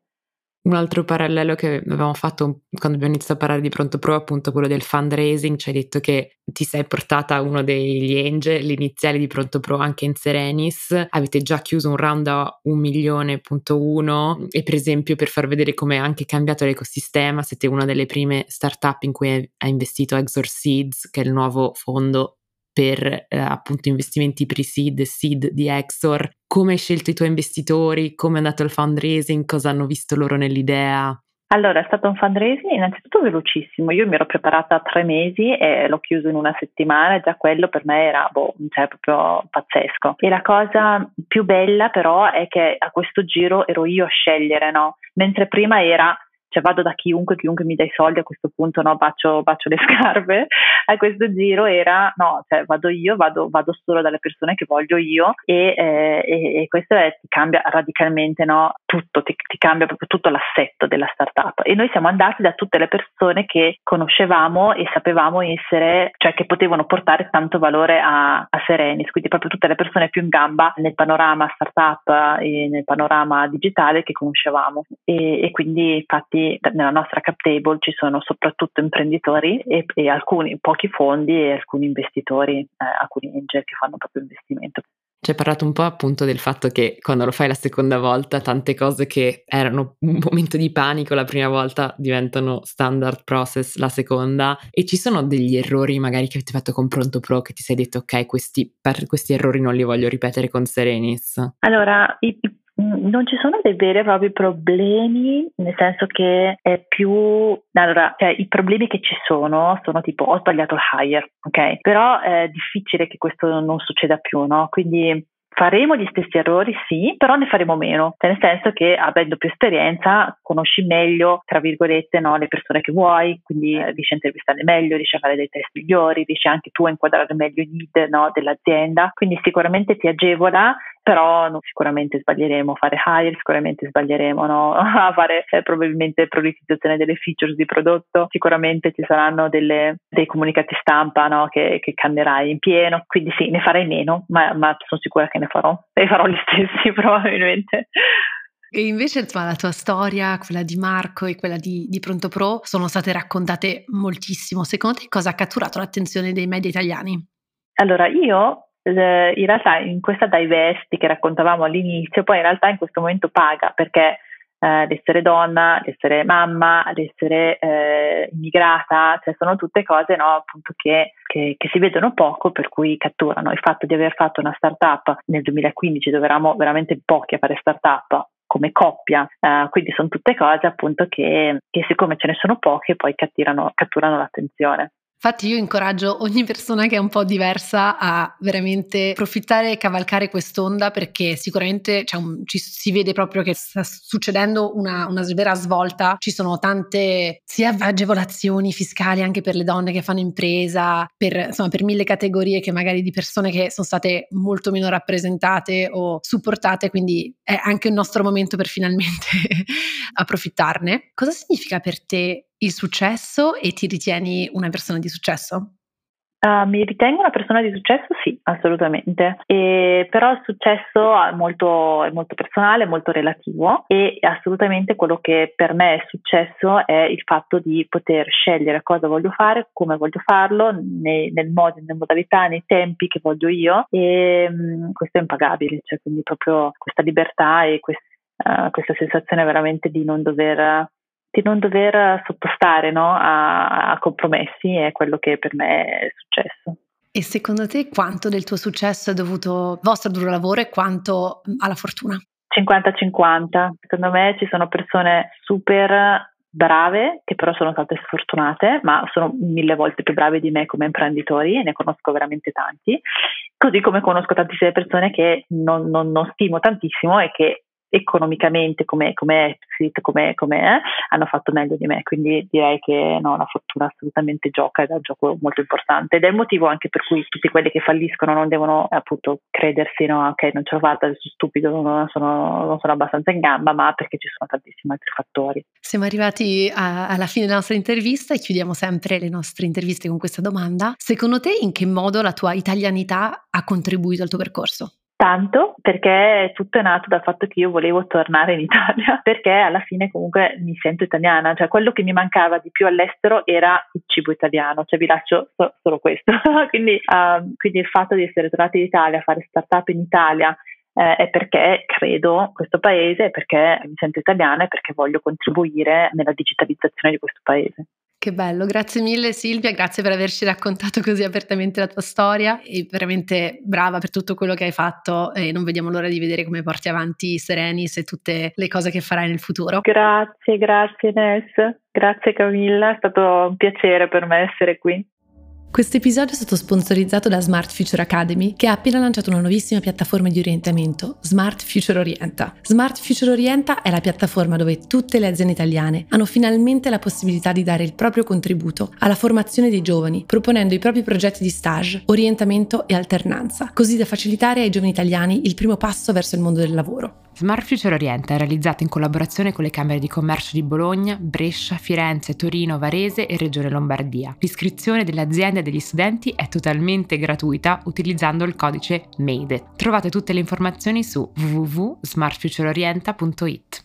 Un altro parallelo che avevamo fatto quando abbiamo iniziato a parlare di ProntoPro, appunto quello del fundraising, ci hai detto che ti sei portata uno degli angel iniziali di ProntoPro anche in Serenis, avete già chiuso un round a un milione e uno e per esempio, per far vedere come è anche cambiato l'ecosistema, siete una delle prime startup in cui ha investito Exor Seeds, che è il nuovo fondo per eh, appunto investimenti pre-seed e seed di Exor. Come hai scelto i tuoi investitori? Come è andato il fundraising? Cosa hanno visto loro nell'idea? Allora, è stato un fundraising innanzitutto velocissimo. Io mi ero preparata a tre mesi e l'ho chiuso in una settimana, e già quello per me era boh, cioè proprio pazzesco. E la cosa più bella però è che a questo giro ero io a scegliere, no? Mentre prima era, cioè vado da chiunque, chiunque mi dà i soldi a questo punto, no, bacio, bacio le scarpe. A questo giro era, no, cioè vado io, vado, vado solo dalle persone che voglio io, e, eh, e, e questo è, ti cambia radicalmente, no, tutto, ti, ti cambia proprio tutto l'assetto della startup. E noi siamo andati da tutte le persone che conoscevamo e sapevamo essere, cioè che potevano portare tanto valore a, a Serenis, quindi proprio tutte le persone più in gamba nel panorama startup e nel panorama digitale che conoscevamo. E, e quindi infatti nella nostra cap table ci sono soprattutto imprenditori e, e alcuni pochi fondi e alcuni investitori, eh, alcuni angel che fanno proprio investimento. Ci hai parlato un po' appunto del fatto che quando lo fai la seconda volta tante cose che erano un momento di panico la prima volta diventano standard process la seconda, e ci sono degli errori magari che avete fatto con ProntoPro che ti sei detto ok, questi, per questi errori non li voglio ripetere con Serenis? Allora, i non ci sono dei veri e propri problemi, nel senso che è più, allora, cioè, i problemi che ci sono sono tipo ho sbagliato il hire, ok? Però è difficile che questo non succeda più, no? Quindi faremo gli stessi errori, sì, però ne faremo meno, nel senso che avendo più esperienza conosci meglio, tra virgolette, no, le persone che vuoi, quindi eh, riesci a intervistarle meglio, riesci a fare dei test migliori, riesci anche tu a inquadrare meglio i need, no, dell'azienda, quindi sicuramente ti agevola. Però no, sicuramente sbaglieremo a fare hire, sicuramente sbaglieremo, no, a fare eh, probabilmente prioritizzazione delle features di prodotto, sicuramente ci saranno delle, dei comunicati stampa, no, che, che cambierai in pieno, quindi sì, ne farei meno, ma, ma sono sicura che ne farò, e farò gli stessi probabilmente. E invece la tua storia, quella di Marco e quella di, di ProntoPro sono state raccontate moltissimo. Secondo te cosa ha catturato l'attenzione dei media italiani? Allora io... in realtà in questa diversity che raccontavamo all'inizio, poi in realtà in questo momento paga, perché eh, l'essere donna, l'essere mamma, l'essere eh, immigrata, cioè sono tutte cose, no, appunto che, che, che si vedono poco, per cui catturano. Il fatto di aver fatto una startup nel duemilaquindici, dove eravamo veramente pochi a fare startup come coppia, eh, quindi sono tutte cose appunto che, che siccome ce ne sono poche poi catturano, catturano l'attenzione. Infatti io incoraggio ogni persona che è un po' diversa a veramente approfittare e cavalcare quest'onda, perché sicuramente c'è un, ci, si vede proprio che sta succedendo una, una vera svolta. Ci sono tante sia agevolazioni fiscali anche per le donne che fanno impresa, per, insomma, per mille categorie che magari di persone che sono state molto meno rappresentate o supportate, quindi è anche il nostro momento per finalmente approfittarne. Cosa significa per te il successo, e ti ritieni una persona di successo? Uh, mi ritengo una persona di successo, sì, assolutamente. E, però il successo è molto, è molto personale, è molto relativo, e assolutamente quello che per me è successo è il fatto di poter scegliere cosa voglio fare, come voglio farlo, nei, nel modo, nelle modalità, nei tempi che voglio io, e mh, questo è impagabile, cioè quindi proprio questa libertà e quest, uh, questa sensazione veramente di non dover di non dover sottostare, no, a, a compromessi, è quello che per me è successo. E secondo te quanto del tuo successo è dovuto al vostro duro lavoro e quanto alla fortuna? cinquanta cinquanta. Secondo me ci sono persone super brave che però sono state sfortunate, ma sono mille volte più brave di me come imprenditori, e ne conosco veramente tanti, così come conosco tantissime persone che non, non, non stimo tantissimo e che economicamente come come exit come come hanno fatto meglio di me, quindi direi che no, la fortuna assolutamente gioca, ed è un gioco molto importante, ed è il motivo anche per cui tutti quelli che falliscono non devono appunto credersi, no, ok, non ce l'ho fatta, sono stupido, non sono, non sono abbastanza in gamba, ma perché ci sono tantissimi altri fattori. Siamo arrivati a, alla fine della nostra intervista, e chiudiamo sempre le nostre interviste con questa domanda: secondo te in che modo la tua italianità ha contribuito al tuo percorso? Tanto, perché tutto è nato dal fatto che io volevo tornare in Italia, perché alla fine comunque mi sento italiana, cioè quello che mi mancava di più all'estero era il cibo italiano, cioè vi lascio so- solo questo, quindi, uh, quindi il fatto di essere tornata in Italia, fare startup in Italia, eh, è perché credo questo paese, è perché mi sento italiana e perché voglio contribuire nella digitalizzazione di questo paese. Che bello, grazie mille Silvia, grazie per averci raccontato così apertamente la tua storia, e veramente brava per tutto quello che hai fatto e non vediamo l'ora di vedere come porti avanti Serenis e tutte le cose che farai nel futuro. Grazie, grazie Ness, grazie Camilla, è stato un piacere per me essere qui. Questo episodio è stato sponsorizzato da Smart Future Academy, che ha appena lanciato una nuovissima piattaforma di orientamento, Smart Future Orienta. Smart Future Orienta è la piattaforma dove tutte le aziende italiane hanno finalmente la possibilità di dare il proprio contributo alla formazione dei giovani, proponendo i propri progetti di stage, orientamento e alternanza, così da facilitare ai giovani italiani il primo passo verso il mondo del lavoro. Smart Future Orienta è realizzata in collaborazione con le Camere di Commercio di Bologna, Brescia, Firenze, Torino, Varese e Regione Lombardia. L'iscrizione delle aziende degli studenti è totalmente gratuita utilizzando il codice M A D E. Trovate tutte le informazioni su w w w punto smart future orienta punto i t.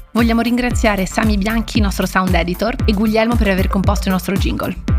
Vogliamo ringraziare Sami Bianchi, nostro sound editor, e Guglielmo per aver composto il nostro jingle.